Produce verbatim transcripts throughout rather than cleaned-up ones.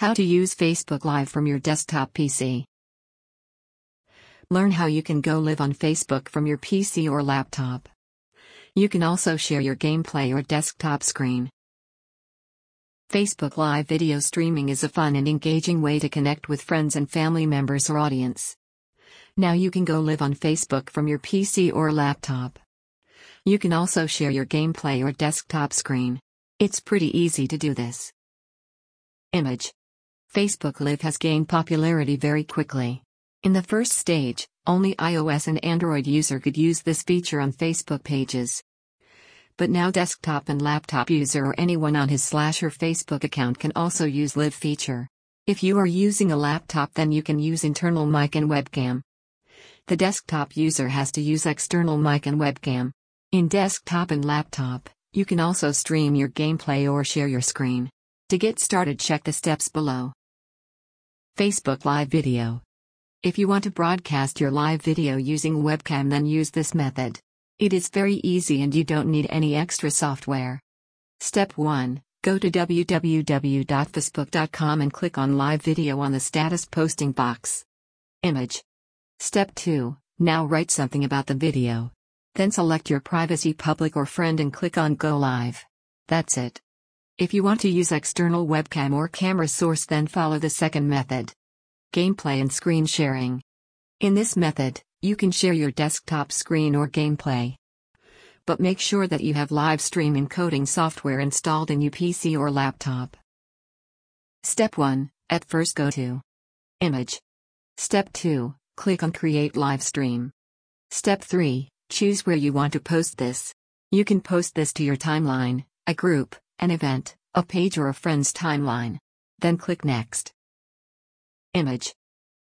How to use Facebook Live from your desktop P C. Learn how you can go live on Facebook from your P C or laptop. You can also share your gameplay or desktop screen. Facebook Live video streaming is a fun and engaging way to connect with friends and family members or audience. Now you can go live on Facebook from your P C or laptop. You can also share your gameplay or desktop screen. It's pretty easy to do this. Image. Facebook Live has gained popularity very quickly. In the first stage, only iOS and Android user could use this feature on Facebook pages. But now desktop and laptop user or anyone on his slash her Facebook account can also use Live feature. If you are using a laptop, then you can use internal mic and webcam. The desktop user has to use external mic and webcam. In desktop and laptop, you can also stream your gameplay or share your screen. To get started, check the steps below. Facebook Live video. If you want to broadcast your live video using webcam, then use this method. It is very easy and you don't need any extra software. Step one. Go to w w w dot facebook dot com and click on live video on the status posting box. Image. Step two. Now write something about the video. Then select your privacy, public or friend, and click on go live. That's it. If you want to use external webcam or camera source, then follow the second method. Gameplay and screen sharing. In this method, you can share your desktop screen or gameplay. But make sure that you have live stream encoding software installed in your P C or laptop. Step one. At first, go to Image. Step two. Click on Create Live Stream. Step three. Choose where you want to post this. You can post this to your timeline, a group, an event, a page, or a friend's timeline. Then click Next. Image.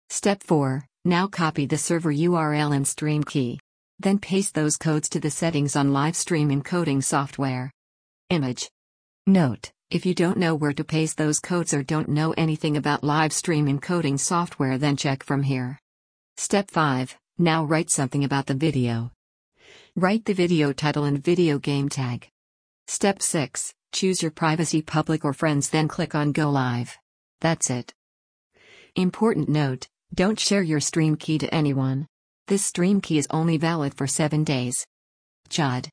Step four. Now copy the server U R L and stream key. Then paste those codes to the settings on live stream encoding software. Image. Note, if you don't know where to paste those codes or don't know anything about live stream encoding software, then check from here. Step five. Now write something about the video. Write the video title and video game tag. Step six. Choose your privacy, public or friends, then click on go live. That's it. Important note, don't share your stream key to anyone. This stream key is only valid for seven days. Chud.